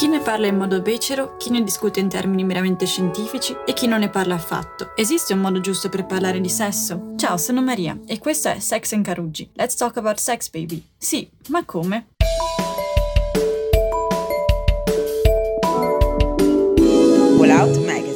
Chi ne parla in modo becero, chi ne discute in termini meramente scientifici e chi non ne parla affatto. Esiste un modo giusto per parlare di sesso? Ciao, sono Maria e questo è Sex in Caruggi. Let's talk about sex, baby. Sì, ma come? Wallout Magazine.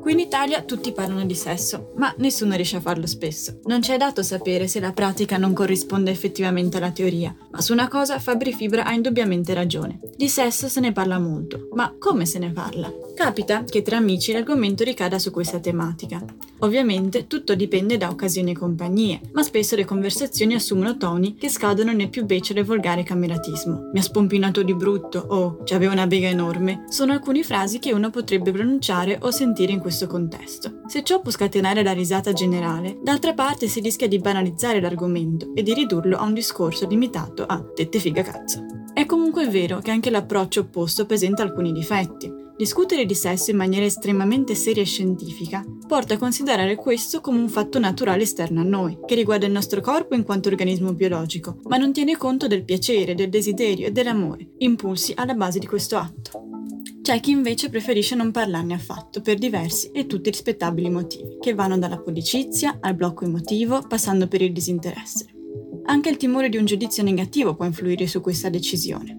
Qui in Italia tutti parlano di sesso, ma nessuno riesce a farlo spesso. Non ci è dato sapere se la pratica non corrisponde effettivamente alla teoria, ma su una cosa Fabri Fibra ha indubbiamente ragione. Di sesso se ne parla molto, ma come se ne parla? Capita che tra amici l'argomento ricada su questa tematica. Ovviamente tutto dipende da occasioni e compagnie, ma spesso le conversazioni assumono toni che scadono nel più becero e volgare cameratismo. Mi ha spompinato di brutto o c'aveva una bega enorme sono alcune frasi che uno potrebbe pronunciare o sentire in questo contesto. Se ciò può scatenare la risata generale, d'altra parte si rischia di banalizzare l'argomento e di ridurlo a un discorso limitato a tette figa cazzo. È comunque vero che anche l'approccio opposto presenta alcuni difetti. Discutere di sesso in maniera estremamente seria e scientifica porta a considerare questo come un fatto naturale esterno a noi, che riguarda il nostro corpo in quanto organismo biologico, ma non tiene conto del piacere, del desiderio e dell'amore, impulsi alla base di questo atto. C'è chi invece preferisce non parlarne affatto per diversi e tutti rispettabili motivi, che vanno dalla pudicizia al blocco emotivo, passando per il disinteresse. Anche il timore di un giudizio negativo può influire su questa decisione.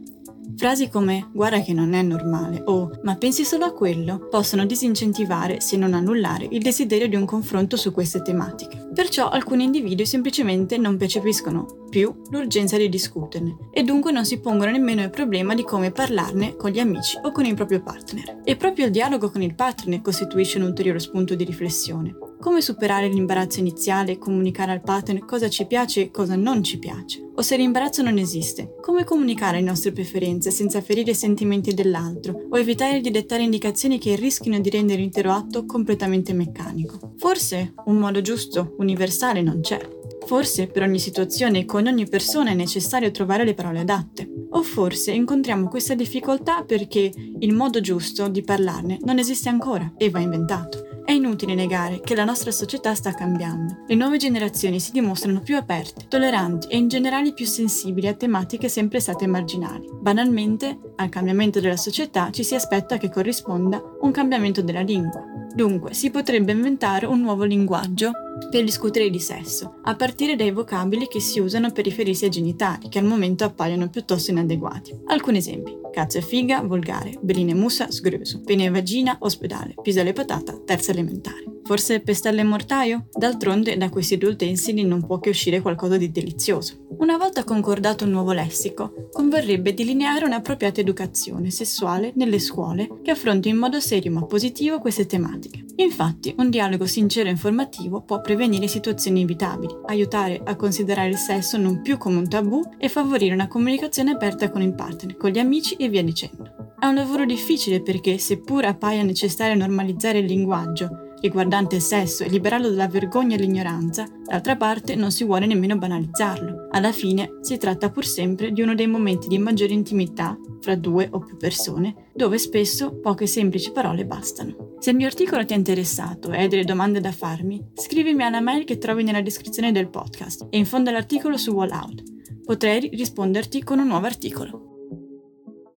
Frasi come «guarda che non è normale» o «ma pensi solo a quello» possono disincentivare, se non annullare, il desiderio di un confronto su queste tematiche. Perciò alcuni individui semplicemente non percepiscono più l'urgenza di discuterne e dunque non si pongono nemmeno il problema di come parlarne con gli amici o con il proprio partner. E proprio il dialogo con il partner costituisce un ulteriore spunto di riflessione. Come superare l'imbarazzo iniziale, comunicare al partner cosa ci piace e cosa non ci piace. O se l'imbarazzo non esiste, come comunicare le nostre preferenze senza ferire i sentimenti dell'altro o evitare di dettare indicazioni che rischino di rendere l'intero atto completamente meccanico. Forse un modo giusto, universale, non c'è. Forse per ogni situazione e con ogni persona è necessario trovare le parole adatte. O forse incontriamo questa difficoltà perché il modo giusto di parlarne non esiste ancora e va inventato. È inutile negare che la nostra società sta cambiando. Le nuove generazioni si dimostrano più aperte, tolleranti e in generale più sensibili a tematiche sempre state marginali. Banalmente, al cambiamento della società ci si aspetta che corrisponda un cambiamento della lingua. Dunque, si potrebbe inventare un nuovo linguaggio per discutere di sesso, a partire dai vocabili che si usano per riferirsi ai genitali, che al momento appaiono piuttosto inadeguati. Alcuni esempi: cazzo e figa, volgare; berline e musa, sgrueso; pene e vagina, ospedale; pisale e patata, terza elementare. Forse pestelle e mortaio? D'altronde, da questi due utensili non può che uscire qualcosa di delizioso. Una volta concordato un nuovo lessico, converrebbe delineare un'appropriata educazione sessuale nelle scuole che affronti in modo serio ma positivo queste tematiche. Infatti, un dialogo sincero e informativo può prevenire situazioni evitabili, aiutare a considerare il sesso non più come un tabù e favorire una comunicazione aperta con il partner, con gli amici e via dicendo. È un lavoro difficile perché, seppur appaia necessario normalizzare il linguaggio riguardante il sesso e liberarlo dalla vergogna e l'ignoranza, d'altra parte non si vuole nemmeno banalizzarlo. Alla fine si tratta pur sempre di uno dei momenti di maggiore intimità fra due o più persone, dove spesso poche semplici parole bastano. Se il mio articolo ti è interessato e hai delle domande da farmi, scrivimi alla mail che trovi nella descrizione del podcast e in fondo all'articolo su Wallout. Potrei risponderti con un nuovo articolo.